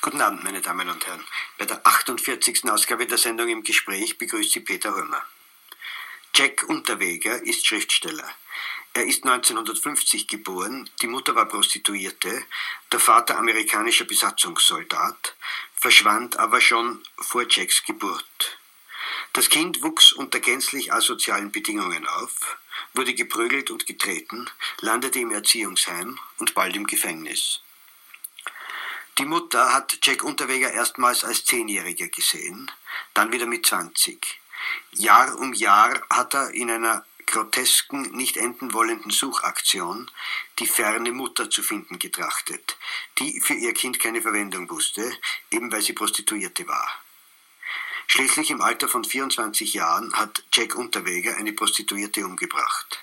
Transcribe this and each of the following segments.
Guten Abend, meine Damen und Herren. Bei der 48. Ausgabe der Sendung Im Gespräch begrüßt Sie Peter Römer. Jack Unterweger ist Schriftsteller. Er ist 1950 geboren, die Mutter war Prostituierte, der Vater amerikanischer Besatzungssoldat, verschwand aber schon vor Jacks Geburt. Das Kind wuchs unter gänzlich asozialen Bedingungen auf, wurde geprügelt und getreten, landete im Erziehungsheim und bald im Gefängnis. Die Mutter hat Jack Unterweger erstmals als 10-Jähriger gesehen, dann wieder mit 20. Jahr um Jahr hat er in einer grotesken, nicht enden wollenden Suchaktion die ferne Mutter zu finden getrachtet, die für ihr Kind keine Verwendung wusste, eben weil sie Prostituierte war. Schließlich im Alter von 24 Jahren hat Jack Unterweger eine Prostituierte umgebracht.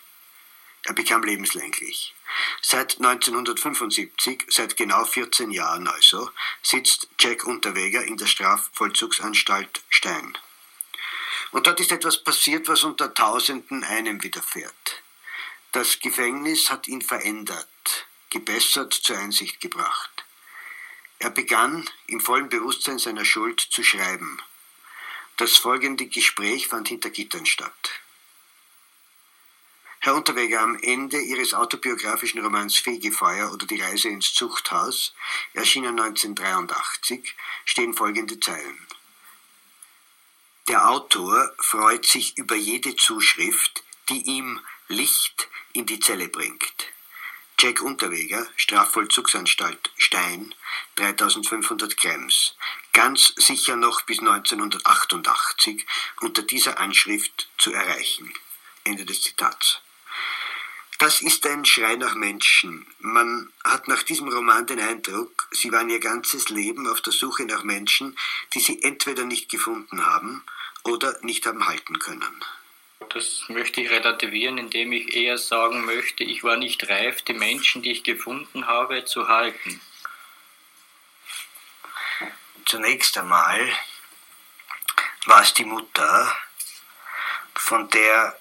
Er bekam lebenslänglich. Seit 1975, seit genau 14 Jahren also, sitzt Jack Unterweger in der Strafvollzugsanstalt Stein. Und dort ist etwas passiert, was unter Tausenden einem widerfährt. Das Gefängnis hat ihn verändert, gebessert, zur Einsicht gebracht. Er begann, im vollen Bewusstsein seiner Schuld, zu schreiben. Das folgende Gespräch fand hinter Gittern statt. Herr Unterweger, am Ende Ihres autobiografischen Romans Fegefeuer oder die Reise ins Zuchthaus, erschienen 1983, stehen folgende Zeilen. Der Autor freut sich über jede Zuschrift, die ihm Licht in die Zelle bringt. Jack Unterweger, Strafvollzugsanstalt Stein, 3500 Krems, ganz sicher noch bis 1988 unter dieser Anschrift zu erreichen. Ende des Zitats. Das ist ein Schrei nach Menschen. Man hat nach diesem Roman den Eindruck, sie waren ihr ganzes Leben auf der Suche nach Menschen, die sie entweder nicht gefunden haben oder nicht haben halten können. Das möchte ich relativieren, indem ich eher sagen möchte, ich war nicht reif, die Menschen, die ich gefunden habe, zu halten. Zunächst einmal war es die Mutter, von der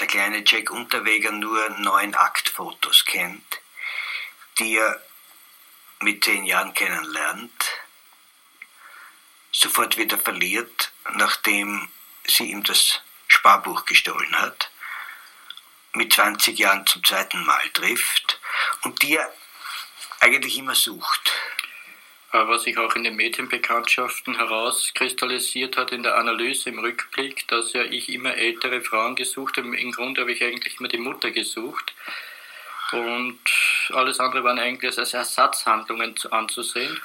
der kleine Jack Unterweger nur 9 Aktfotos kennt, die er mit 10 Jahren kennenlernt, sofort wieder verliert, nachdem sie ihm das Sparbuch gestohlen hat, mit 20 Jahren zum zweiten Mal trifft und die er eigentlich immer sucht. Was sich auch in den Mädchenbekanntschaften herauskristallisiert hat, in der Analyse, im Rückblick, dass ja ich immer ältere Frauen gesucht habe. Im Grunde habe ich eigentlich immer die Mutter gesucht. Und alles andere waren eigentlich als Ersatzhandlungen anzusehen.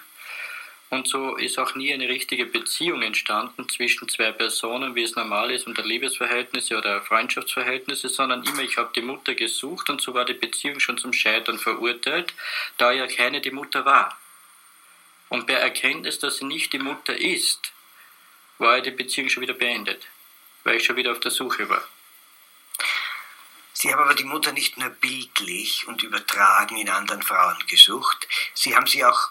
Und so ist auch nie eine richtige Beziehung entstanden zwischen zwei Personen, wie es normal ist, unter Liebesverhältnisse oder Freundschaftsverhältnisse, sondern immer, ich habe die Mutter gesucht und so war die Beziehung schon zum Scheitern verurteilt, da ja keine die Mutter war. Und bei Erkenntnis, dass sie nicht die Mutter ist, war ja die Beziehung schon wieder beendet, weil ich schon wieder auf der Suche war. Sie haben aber die Mutter nicht nur bildlich und übertragen in anderen Frauen gesucht, Sie haben sie auch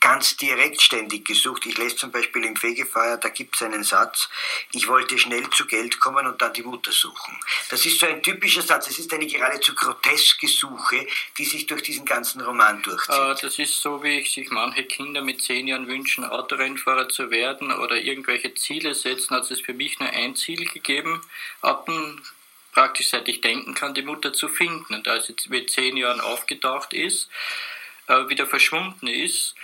ganz direkt ständig gesucht. Ich lese zum Beispiel im Fegefeuer, da gibt es einen Satz, ich wollte schnell zu Geld kommen und dann die Mutter suchen. Das ist so ein typischer Satz, es ist eine geradezu groteske Suche, die sich durch diesen ganzen Roman durchzieht. Das ist so, wie sich manche Kinder mit 10 Jahren wünschen, Autorennfahrer zu werden oder irgendwelche Ziele setzen, hat es für mich nur ein Ziel gegeben, praktisch seit ich denken kann, die Mutter zu finden. Und als sie mit 10 Jahren aufgetaucht ist, wieder verschwunden ist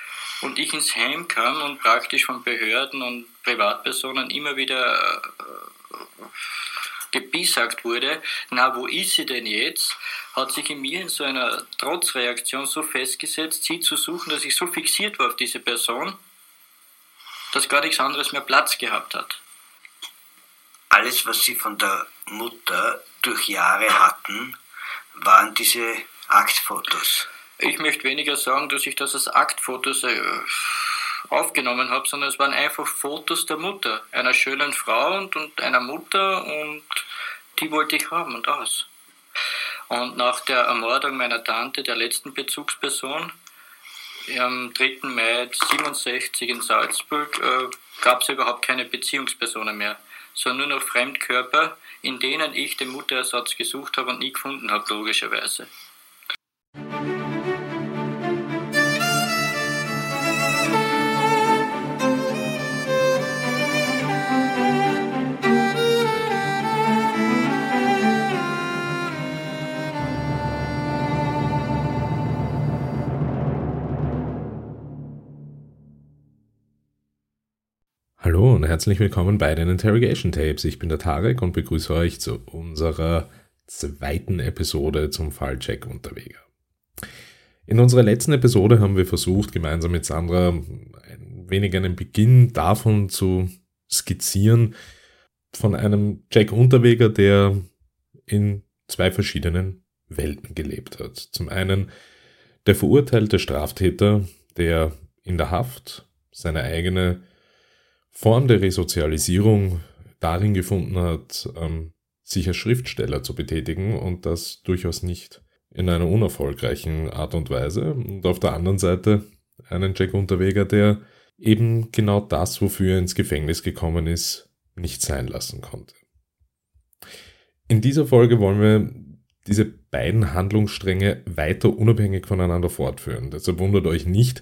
und ich ins Heim kam und praktisch von Behörden und Privatpersonen immer wieder gepiesackt wurde, na, wo ist sie denn jetzt, hat sich in mir in so einer Trotzreaktion so festgesetzt, sie zu suchen, dass ich so fixiert war auf diese Person, dass gar nichts anderes mehr Platz gehabt hat. Alles, was Sie von der Mutter durch Jahre hatten, waren diese Aktfotos. Ich möchte weniger sagen, dass ich das als Aktfotos aufgenommen habe, sondern es waren einfach Fotos der Mutter, einer schönen Frau und einer Mutter und die wollte ich haben und aus. Und nach der Ermordung meiner Tante, der letzten Bezugsperson, am 3. Mai 1967 in Salzburg, gab es überhaupt keine Beziehungspersonen mehr, sondern nur noch Fremdkörper, in denen ich den Mutterersatz gesucht habe und nie gefunden habe, logischerweise. Hallo und herzlich willkommen bei den Interrogation Tapes. Ich bin der Tarek und begrüße euch zu unserer zweiten Episode zum Fallcheck Unterweger. In unserer letzten Episode haben wir versucht, gemeinsam mit Sandra ein wenig einen Beginn davon zu skizzieren, von einem Jack Unterweger, der in zwei verschiedenen Welten gelebt hat. Zum einen der verurteilte Straftäter, der in der Haft seine eigene Form der Resozialisierung darin gefunden hat, sich als Schriftsteller zu betätigen und das durchaus nicht in einer unerfolgreichen Art und Weise. Und auf der anderen Seite einen Jack Unterweger, der eben genau das, wofür er ins Gefängnis gekommen ist, nicht sein lassen konnte. In dieser Folge wollen wir diese beiden Handlungsstränge weiter unabhängig voneinander fortführen. Deshalb wundert euch nicht,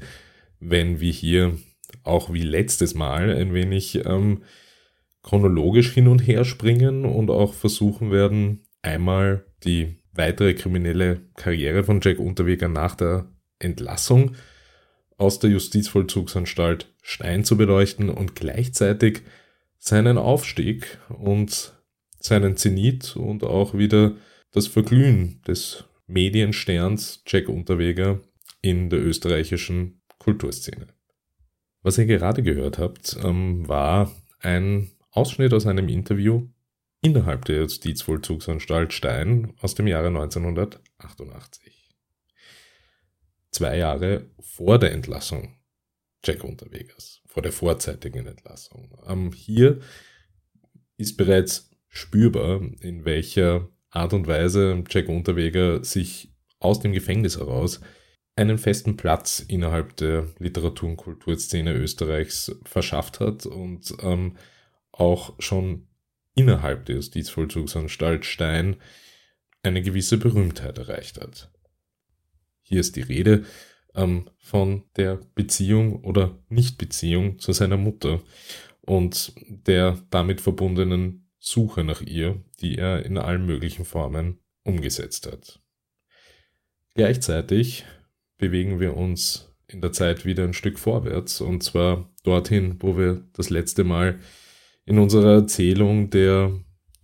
wenn wir hier auch wie letztes Mal ein wenig chronologisch hin und her springen und auch versuchen werden, einmal die weitere kriminelle Karriere von Jack Unterweger nach der Entlassung aus der Justizvollzugsanstalt Stein zu beleuchten und gleichzeitig seinen Aufstieg und seinen Zenit und auch wieder das Verglühen des Mediensterns Jack Unterweger in der österreichischen Kulturszene. Was ihr gerade gehört habt, war ein Ausschnitt aus einem Interview innerhalb der Justizvollzugsanstalt Stein aus dem Jahre 1988. 2 Jahre vor der Entlassung Jack Unterwegers, vor der vorzeitigen Entlassung. Hier ist bereits spürbar, in welcher Art und Weise Jack Unterweger sich aus dem Gefängnis heraus einen festen Platz innerhalb der Literatur- und Kulturszene Österreichs verschafft hat und auch schon innerhalb der Justizvollzugsanstalt Stein eine gewisse Berühmtheit erreicht hat. Hier ist die Rede von der Beziehung oder Nichtbeziehung zu seiner Mutter und der damit verbundenen Suche nach ihr, die er in allen möglichen Formen umgesetzt hat. Gleichzeitig bewegen wir uns in der Zeit wieder ein Stück vorwärts, und zwar dorthin, wo wir das letzte Mal in unserer Erzählung der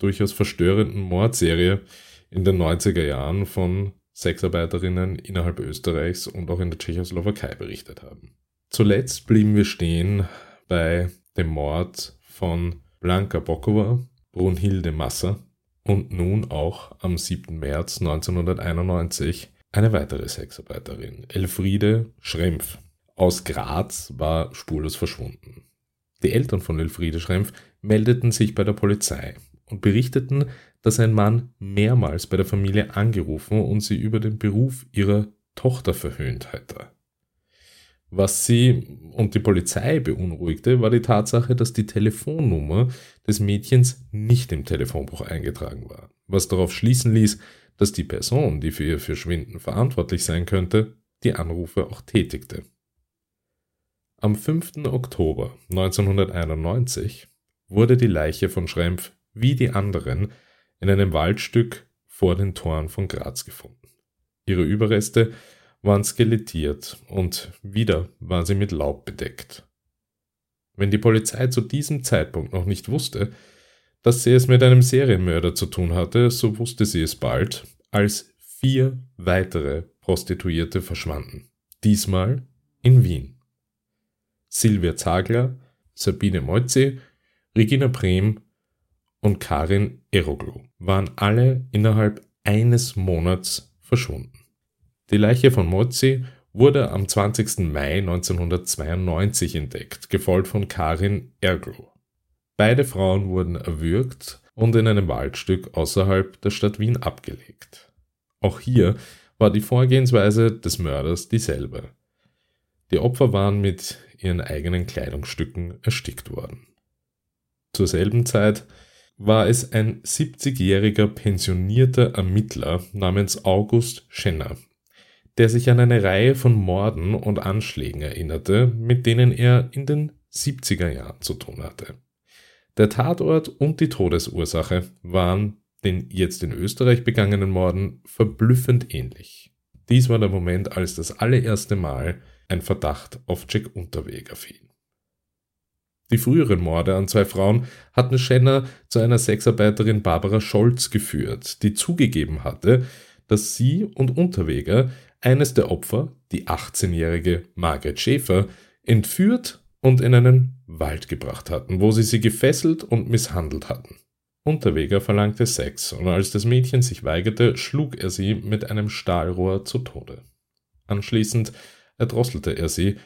durchaus verstörenden Mordserie in den 90er Jahren von Sexarbeiterinnen innerhalb Österreichs und auch in der Tschechoslowakei berichtet haben. Zuletzt blieben wir stehen bei dem Mord von Blanka Bokova, Brunhilde Masser und nun auch am 7. März 1991 eine weitere Sexarbeiterin, Elfriede Schrempf, aus Graz, war spurlos verschwunden. Die Eltern von Elfriede Schrempf meldeten sich bei der Polizei und berichteten, dass ein Mann mehrmals bei der Familie angerufen und sie über den Beruf ihrer Tochter verhöhnt hatte. Was sie und die Polizei beunruhigte, war die Tatsache, dass die Telefonnummer des Mädchens nicht im Telefonbuch eingetragen war, was darauf schließen ließ, dass die Person, die für ihr Verschwinden verantwortlich sein könnte, die Anrufe auch tätigte. Am 5. Oktober 1991 wurde die Leiche von Schrempf wie die anderen in einem Waldstück vor den Toren von Graz gefunden. Ihre Überreste waren skelettiert und wieder war sie mit Laub bedeckt. Wenn die Polizei zu diesem Zeitpunkt noch nicht wusste, dass sie es mit einem Serienmörder zu tun hatte, so wusste sie es bald, als 4 weitere Prostituierte verschwanden. Diesmal in Wien. Silvia Zagler, Sabine Moizzi, Regina Prehm und Karin Eroglu waren alle innerhalb eines Monats verschwunden. Die Leiche von Moizzi wurde am 20. Mai 1992 entdeckt, gefolgt von Karin Eroglu. Beide Frauen wurden erwürgt und in einem Waldstück außerhalb der Stadt Wien abgelegt. Auch hier war die Vorgehensweise des Mörders dieselbe. Die Opfer waren mit ihren eigenen Kleidungsstücken erstickt worden. Zur selben Zeit war es ein 70-jähriger pensionierter Ermittler namens August Schenner, der sich an eine Reihe von Morden und Anschlägen erinnerte, mit denen er in den 70er Jahren zu tun hatte. Der Tatort und die Todesursache waren den jetzt in Österreich begangenen Morden verblüffend ähnlich. Dies war der Moment, als das allererste Mal ein Verdacht auf Jack Unterweger fiel. Die früheren Morde an zwei Frauen hatten Schenner zu einer Sexarbeiterin Barbara Scholz geführt, die zugegeben hatte, dass sie und Unterweger eines der Opfer, die 18-jährige Margret Schäfer, entführt und in einen Wald gebracht hatten, wo sie sie gefesselt und misshandelt hatten. Unterweger verlangte Sex und als das Mädchen sich weigerte, schlug er sie mit einem Stahlrohr zu Tode. Anschließend erdrosselte er sie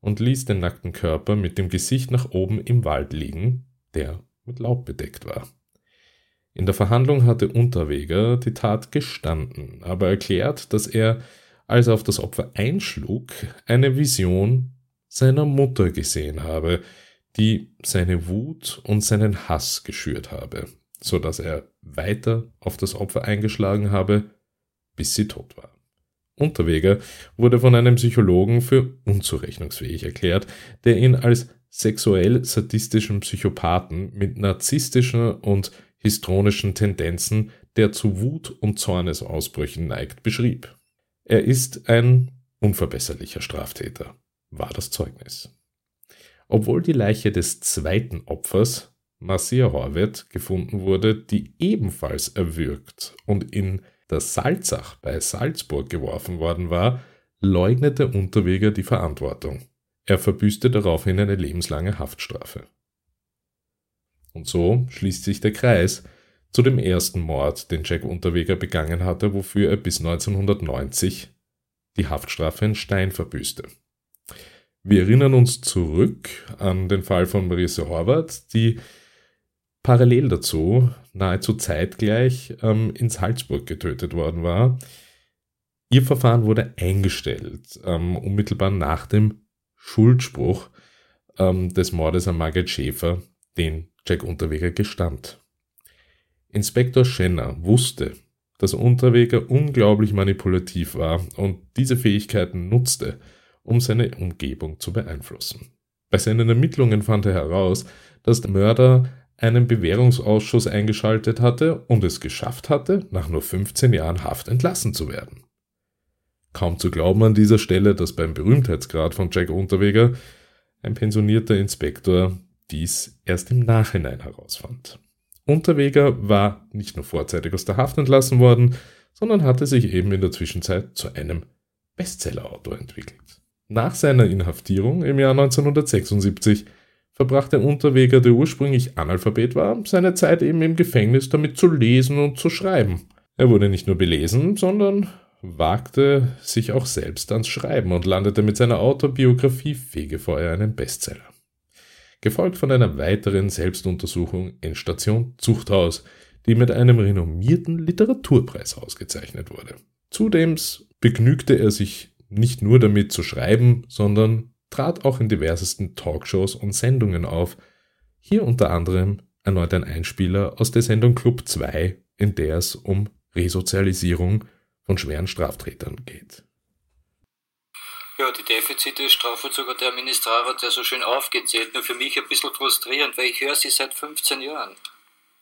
und ließ den nackten Körper mit dem Gesicht nach oben im Wald liegen, der mit Laub bedeckt war. In der Verhandlung hatte Unterweger die Tat gestanden, aber erklärt, dass er, als er auf das Opfer einschlug, eine Vision seiner Mutter gesehen habe, die seine Wut und seinen Hass geschürt habe, sodass er weiter auf das Opfer eingeschlagen habe, bis sie tot war. Unterweger wurde von einem Psychologen für unzurechnungsfähig erklärt, der ihn als sexuell-sadistischen Psychopathen mit narzisstischen und histrionischen Tendenzen, der zu Wut- und Zornesausbrüchen neigt, beschrieb. Er ist ein unverbesserlicher Straftäter, war das Zeugnis. Obwohl die Leiche des zweiten Opfers, Marcia Horvath, gefunden wurde, die ebenfalls erwürgt und in das Salzach bei Salzburg geworfen worden war, leugnete Unterweger die Verantwortung. Er verbüßte daraufhin eine lebenslange Haftstrafe. Und so schließt sich der Kreis zu dem ersten Mord, den Jack Unterweger begangen hatte, wofür er bis 1990 die Haftstrafe in Stein verbüßte. Wir erinnern uns zurück an den Fall von Marissa Horvath, die parallel dazu nahezu zeitgleich in Salzburg getötet worden war. Ihr Verfahren wurde eingestellt, unmittelbar nach dem Schuldspruch des Mordes an Margret Schäfer, den Jack Unterweger gestand. Inspektor Schenner wusste, dass Unterweger unglaublich manipulativ war und diese Fähigkeiten nutzte, um seine Umgebung zu beeinflussen. Bei seinen Ermittlungen fand er heraus, dass der Mörder einen Bewährungsausschuss eingeschaltet hatte und es geschafft hatte, nach nur 15 Jahren Haft entlassen zu werden. Kaum zu glauben an dieser Stelle, dass beim Berühmtheitsgrad von Jack Unterweger ein pensionierter Inspektor dies erst im Nachhinein herausfand. Unterweger war nicht nur vorzeitig aus der Haft entlassen worden, sondern hatte sich eben in der Zwischenzeit zu einem Bestsellerautor entwickelt. Nach seiner Inhaftierung im Jahr 1976 verbrachte Unterweger, der ursprünglich Analphabet war, seine Zeit eben im Gefängnis damit zu lesen und zu schreiben. Er wurde nicht nur belesen, sondern wagte sich auch selbst ans Schreiben und landete mit seiner Autobiografie Fegefeuer einen Bestseller. Gefolgt von einer weiteren Selbstuntersuchung in Station Zuchthaus, die mit einem renommierten Literaturpreis ausgezeichnet wurde. Zudem begnügte er sich nicht nur damit zu schreiben, sondern trat auch in diversesten Talkshows und Sendungen auf, hier unter anderem erneut ein Einspieler aus der Sendung Club 2, in der es um Resozialisierung von schweren Straftätern geht. Ja, die Defizite des Strafvollzugers der Administrar hat ja so schön aufgezählt, nur für mich ein bisschen frustrierend, weil ich höre sie seit 15 Jahren.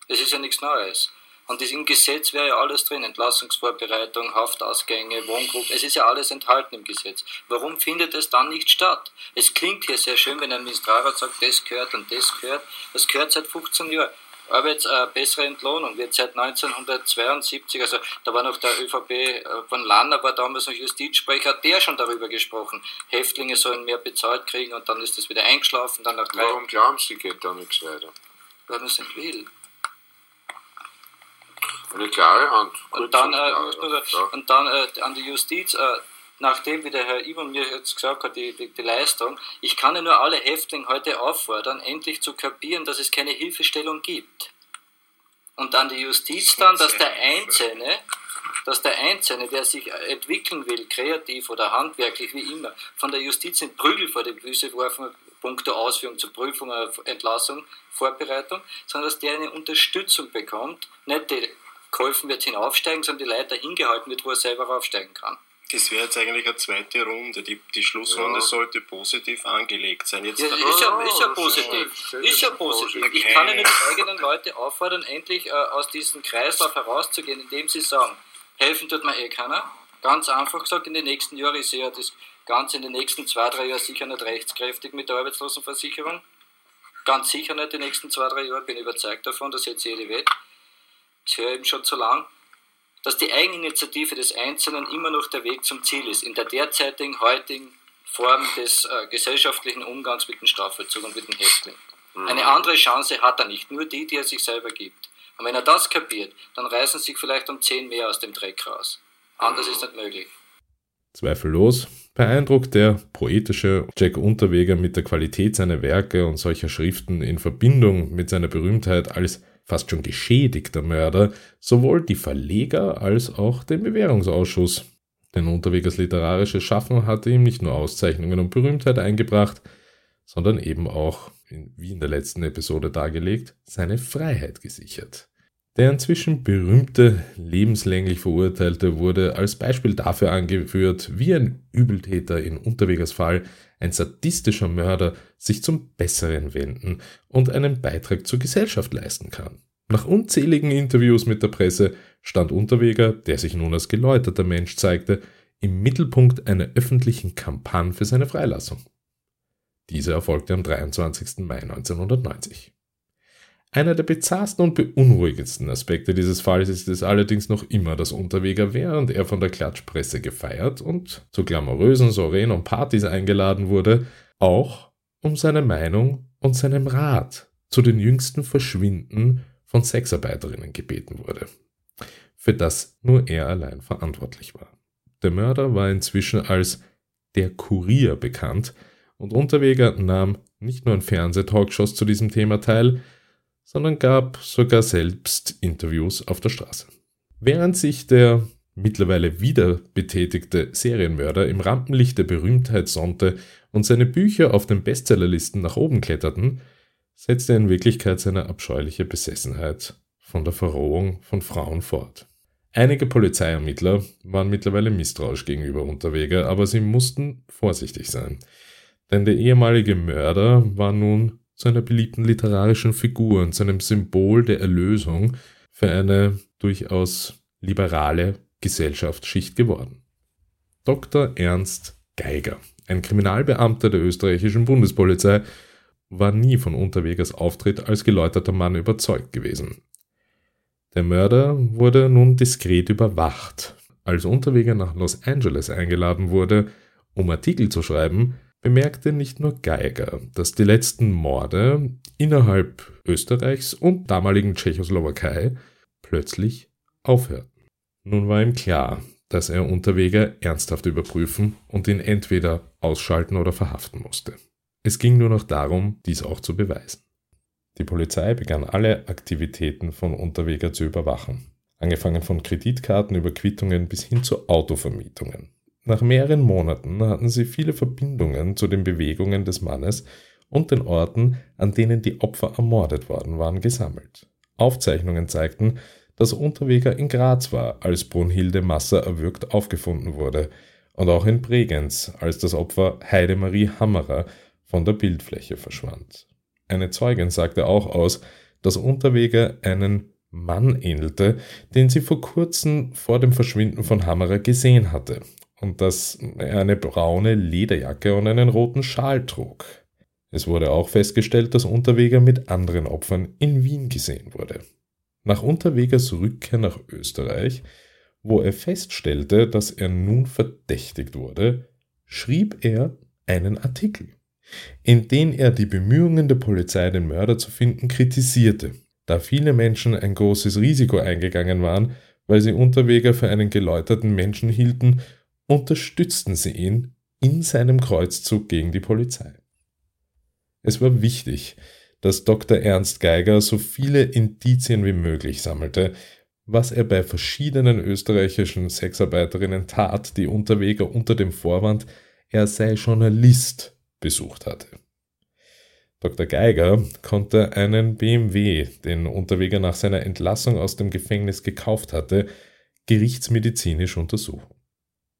Das ist ja nichts Neues. Und im Gesetz wäre ja alles drin, Entlassungsvorbereitung, Haftausgänge, Wohngruppen, es ist ja alles enthalten im Gesetz. Warum findet es dann nicht statt? Es klingt hier sehr schön, wenn ein Ministrat sagt, das gehört und das gehört. Das gehört seit 15 Jahren. Bessere Entlohnung wird seit 1972, also da war noch der ÖVP von Lanner, war damals noch Justizsprecher, der schon darüber gesprochen, Häftlinge sollen mehr bezahlt kriegen und dann ist das wieder eingeschlafen. Dann nach Warum glauben Sie, geht da nichts weiter? Weil man es nicht will. Eine klare Hand. Und dann an die Justiz, nachdem, wie der Herr Iwan mir jetzt gesagt hat, die Leistung, ich kann ja nur alle Häftlinge heute auffordern, endlich zu kapieren, dass es keine Hilfestellung gibt. Und an die Justiz dann, dass der Einzelne, der sich entwickeln will, kreativ oder handwerklich, wie immer, von der Justiz in Prügel vor die Füße werfen, punkto Ausführung zur Prüfung, Entlassung, Vorbereitung, sondern dass der eine Unterstützung bekommt, nicht die geholfen wird hinaufsteigen, sondern die Leute hingehalten wird, wo er selber raufsteigen kann. Das wäre jetzt eigentlich eine zweite Runde. Die Schlussrunde sollte positiv angelegt sein. Jetzt ist ja positiv. Ich kann ja nicht die eigenen Leute auffordern, endlich aus diesem Kreislauf herauszugehen, indem sie sagen, helfen tut mir eh keiner. Ganz einfach gesagt, in den nächsten Jahren, ich sehe ja das Ganze in den nächsten 2-3 Jahren sicher nicht rechtskräftig mit der Arbeitslosenversicherung. Ganz sicher nicht die nächsten 2-3 Jahre, bin ich überzeugt davon, das jetzt jede Welt. Das höre ich eben schon zu lang. Dass die Eigeninitiative des Einzelnen immer noch der Weg zum Ziel ist, in der derzeitigen, heutigen Form des gesellschaftlichen Umgangs mit dem Strafvollzug und mit dem Häftling. Eine andere Chance hat er nicht, nur die, die er sich selber gibt. Und wenn er das kapiert, dann reißen sich vielleicht um 10 mehr aus dem Dreck raus. Anders ist nicht möglich. Zweifellos beeindruckt der poetische Jack Unterweger mit der Qualität seiner Werke und solcher Schriften in Verbindung mit seiner Berühmtheit als fast schon geschädigter Mörder sowohl die Verleger als auch den Bewährungsausschuss. Denn Unterwegers literarisches Schaffen hatte ihm nicht nur Auszeichnungen und Berühmtheit eingebracht, sondern eben auch, wie in der letzten Episode dargelegt, seine Freiheit gesichert. Der inzwischen berühmte, lebenslänglich Verurteilte wurde als Beispiel dafür angeführt, wie ein Übeltäter in Unterwegers Fall, ein sadistischer Mörder, sich zum Besseren wenden und einen Beitrag zur Gesellschaft leisten kann. Nach unzähligen Interviews mit der Presse stand Unterweger, der sich nun als geläuterter Mensch zeigte, im Mittelpunkt einer öffentlichen Kampagne für seine Freilassung. Diese erfolgte am 23. Mai 1990. Einer der bizarrsten und beunruhigendsten Aspekte dieses Falls ist es allerdings noch immer, dass Unterweger, während er von der Klatschpresse gefeiert und zu glamourösen Soireen und Partys eingeladen wurde, auch um seine Meinung und seinem Rat zu den jüngsten Verschwinden von Sexarbeiterinnen gebeten wurde, für das nur er allein verantwortlich war. Der Mörder war inzwischen als der Kurier bekannt und Unterweger nahm nicht nur an Fernseh-Talkshows zu diesem Thema teil, sondern gab sogar selbst Interviews auf der Straße. Während sich der mittlerweile wieder betätigte Serienmörder im Rampenlicht der Berühmtheit sonnte und seine Bücher auf den Bestsellerlisten nach oben kletterten, setzte er in Wirklichkeit seine abscheuliche Besessenheit von der Verrohung von Frauen fort. Einige Polizeiermittler waren mittlerweile misstrauisch gegenüber Unterweger, aber sie mussten vorsichtig sein, denn der ehemalige Mörder war nun zu einer beliebten literarischen Figur und zu einem Symbol der Erlösung für eine durchaus liberale Gesellschaftsschicht geworden. Dr. Ernst Geiger, ein Kriminalbeamter der österreichischen Bundespolizei, war nie von Unterwegers Auftritt als geläuterter Mann überzeugt gewesen. Der Mörder wurde nun diskret überwacht. Als Unterweger nach Los Angeles eingeladen wurde, um Artikel zu schreiben, bemerkte nicht nur Geiger, dass die letzten Morde innerhalb Österreichs und damaligen Tschechoslowakei plötzlich aufhörten. Nun war ihm klar, dass er Unterweger ernsthaft überprüfen und ihn entweder ausschalten oder verhaften musste. Es ging nur noch darum, dies auch zu beweisen. Die Polizei begann alle Aktivitäten von Unterweger zu überwachen, angefangen von Kreditkarten über Quittungen bis hin zu Autovermietungen. Nach mehreren Monaten hatten sie viele Verbindungen zu den Bewegungen des Mannes und den Orten, an denen die Opfer ermordet worden waren, gesammelt. Aufzeichnungen zeigten, dass Unterweger in Graz war, als Brunhilde Masser erwürgt aufgefunden wurde, und auch in Bregenz, als das Opfer Heidemarie Hammerer von der Bildfläche verschwand. Eine Zeugin sagte auch aus, dass Unterweger einen Mann ähnelte, den sie vor kurzem vor dem Verschwinden von Hammerer gesehen hatte. Und dass er eine braune Lederjacke und einen roten Schal trug. Es wurde auch festgestellt, dass Unterweger mit anderen Opfern in Wien gesehen wurde. Nach Unterwegers Rückkehr nach Österreich, wo er feststellte, dass er nun verdächtigt wurde, schrieb er einen Artikel, in dem er die Bemühungen der Polizei, den Mörder zu finden, kritisierte, da viele Menschen ein großes Risiko eingegangen waren, weil sie Unterweger für einen geläuterten Menschen hielten, unterstützten sie ihn in seinem Kreuzzug gegen die Polizei. Es war wichtig, dass Dr. Ernst Geiger so viele Indizien wie möglich sammelte, was er bei verschiedenen österreichischen Sexarbeiterinnen tat, die Unterweger unter dem Vorwand, er sei Journalist, besucht hatte. Dr. Geiger konnte einen BMW, den Unterweger nach seiner Entlassung aus dem Gefängnis gekauft hatte, gerichtsmedizinisch untersuchen.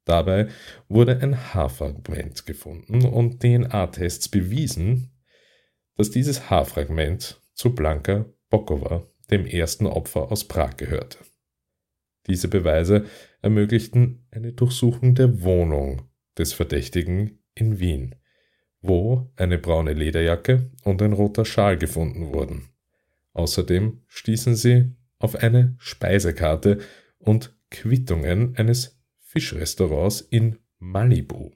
Dabei wurde ein Haarfragment gefunden und DNA-Tests bewiesen, dass dieses Haarfragment zu Blanka Bokova, dem ersten Opfer aus Prag, gehörte. Diese Beweise ermöglichten eine Durchsuchung der Wohnung des Verdächtigen in Wien, wo eine braune Lederjacke und ein roter Schal gefunden wurden. Außerdem stießen sie auf eine Speisekarte und Quittungen eines Fischrestaurants in Malibu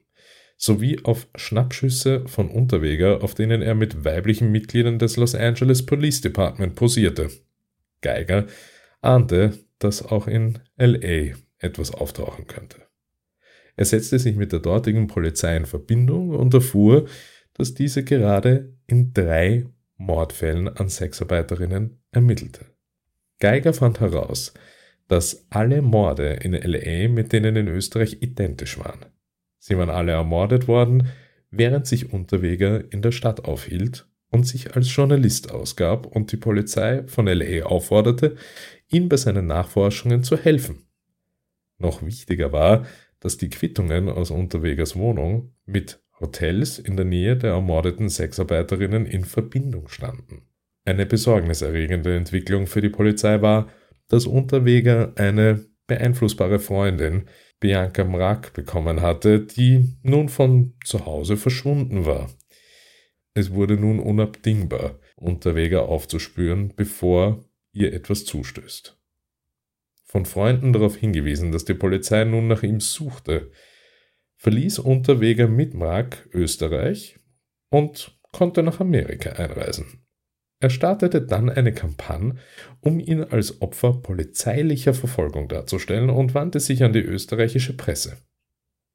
sowie auf Schnappschüsse von Unterweger, auf denen er mit weiblichen Mitgliedern des Los Angeles Police Department posierte. Geiger ahnte, dass auch in L.A. etwas auftauchen könnte. Er setzte sich mit der dortigen Polizei in Verbindung und erfuhr, dass diese gerade in 3 Mordfällen an Sexarbeiterinnen ermittelte. Geiger fand heraus, dass alle Morde in L.A. mit denen in Österreich identisch waren. Sie waren alle ermordet worden, während sich Unterweger in der Stadt aufhielt und sich als Journalist ausgab und die Polizei von L.A. aufforderte, ihm bei seinen Nachforschungen zu helfen. Noch wichtiger war, dass die Quittungen aus Unterwegers Wohnung mit Hotels in der Nähe der ermordeten Sexarbeiterinnen in Verbindung standen. Eine besorgniserregende Entwicklung für die Polizei war, dass Unterweger eine beeinflussbare Freundin, Bianca Mrak, bekommen hatte, die nun von zu Hause verschwunden war. Es wurde nun unabdingbar, Unterweger aufzuspüren, bevor ihr etwas zustößt. Von Freunden darauf hingewiesen, dass die Polizei nun nach ihm suchte, verließ Unterweger mit Mrak Österreich und konnte nach Amerika einreisen. Er startete dann eine Kampagne, um ihn als Opfer polizeilicher Verfolgung darzustellen und wandte sich an die österreichische Presse.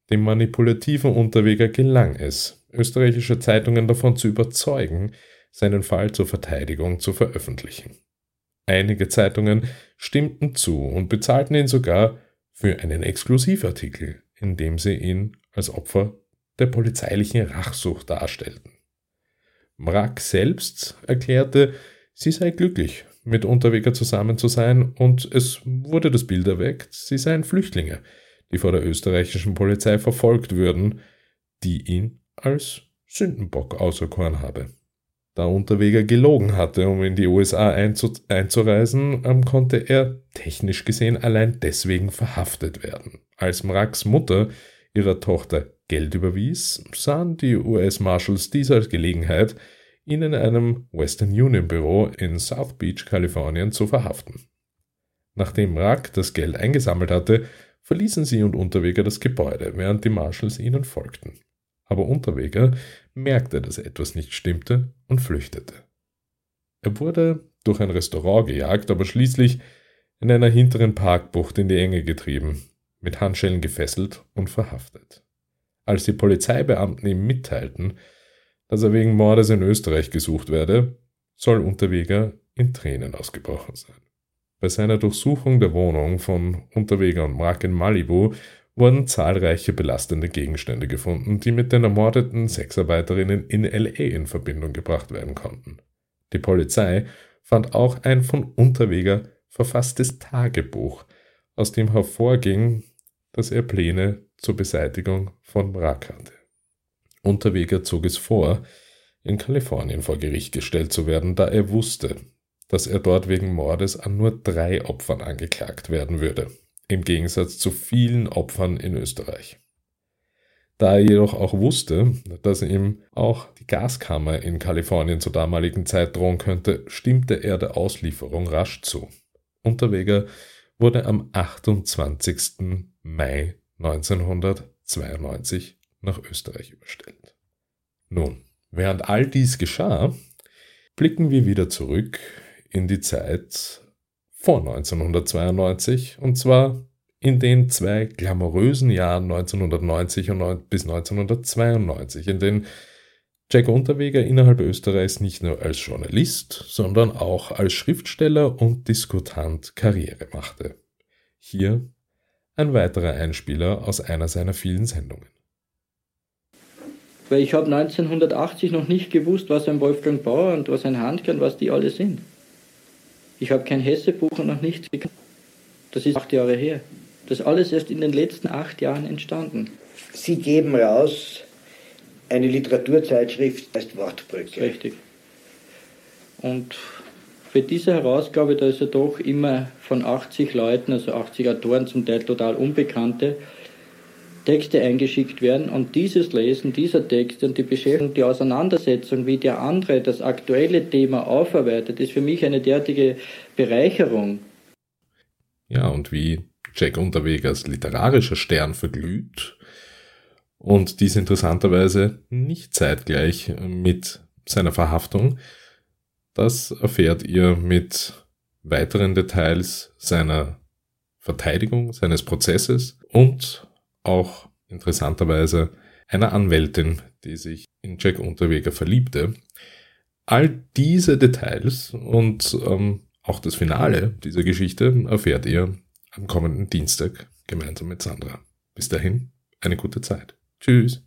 Dem manipulativen Unterweger gelang es, österreichische Zeitungen davon zu überzeugen, seinen Fall zur Verteidigung zu veröffentlichen. Einige Zeitungen stimmten zu und bezahlten ihn sogar für einen Exklusivartikel, in dem sie ihn als Opfer der polizeilichen Rachsucht darstellten. Mrak selbst erklärte, sie sei glücklich, mit Unterweger zusammen zu sein, und es wurde das Bild erweckt, sie seien Flüchtlinge, die vor der österreichischen Polizei verfolgt würden, die ihn als Sündenbock auserkoren habe. Da Unterweger gelogen hatte, um in die USA einzureisen, konnte er technisch gesehen allein deswegen verhaftet werden. Als Mraks Mutter ihrer Tochter Geld überwies, sahen die US-Marshals dies als Gelegenheit, ihn in einem Western Union Büro in South Beach, Kalifornien, zu verhaften. Nachdem Mrak das Geld eingesammelt hatte, verließen sie und Unterweger das Gebäude, während die Marshals ihnen folgten. Aber Unterweger merkte, dass etwas nicht stimmte und flüchtete. Er wurde durch ein Restaurant gejagt, aber schließlich in einer hinteren Parkbucht in die Enge getrieben, mit Handschellen gefesselt und verhaftet. Als die Polizeibeamten ihm mitteilten, dass er wegen Mordes in Österreich gesucht werde, soll Unterweger in Tränen ausgebrochen sein. Bei seiner Durchsuchung der Wohnung von Unterweger und Mrak in Malibu wurden zahlreiche belastende Gegenstände gefunden, die mit den ermordeten Sexarbeiterinnen in L.A. in Verbindung gebracht werden konnten. Die Polizei fand auch ein von Unterweger verfasstes Tagebuch, aus dem hervorging, dass er Pläne zur Beseitigung von Mrak hatte. Unterweger zog es vor, in Kalifornien vor Gericht gestellt zu werden, da er wusste, dass er dort wegen Mordes an nur 3 Opfern angeklagt werden würde, im Gegensatz zu vielen Opfern in Österreich. Da er jedoch auch wusste, dass ihm auch die Gaskammer in Kalifornien zur damaligen Zeit drohen könnte, stimmte er der Auslieferung rasch zu. Unterweger wurde am 28. Mai 1992 nach Österreich überstellt. Nun, während all dies geschah, blicken wir wieder zurück in die Zeit vor 1992, und zwar in den 2 glamourösen Jahren 1990 bis 1992, in denen Jack Unterweger innerhalb Österreichs nicht nur als Journalist, sondern auch als Schriftsteller und Diskutant Karriere machte. Hier ein weiterer Einspieler aus einer seiner vielen Sendungen. Weil ich habe 1980 noch nicht gewusst, was ein Wolfgang Bauer und was ein Handkern, was die alle sind. Ich habe kein Hessebuch und noch nichts gekannt. Das ist 8 Jahre her. Das alles erst in den letzten 8 Jahren entstanden. Sie geben raus eine Literaturzeitschrift, heißt Wortbrücke. Richtig. Und für diese Herausgabe, da ist ja doch immer von 80 Leuten, also 80 Autoren, zum Teil total Unbekannte, Texte eingeschickt werden und dieses Lesen dieser Texte und die Beschäftigung, die Auseinandersetzung, wie der andere das aktuelle Thema aufarbeitet, ist für mich eine derartige Bereicherung. Ja, und wie Jack Unterweg als literarischer Stern verglüht und dies interessanterweise nicht zeitgleich mit seiner Verhaftung, das erfährt ihr mit weiteren Details seiner Verteidigung, seines Prozesses und auch interessanterweise einer Anwältin, die sich in Jack Unterweger verliebte. All diese Details und auch das Finale dieser Geschichte erfährt ihr am kommenden Dienstag gemeinsam mit Sandra. Bis dahin, eine gute Zeit. Tschüss.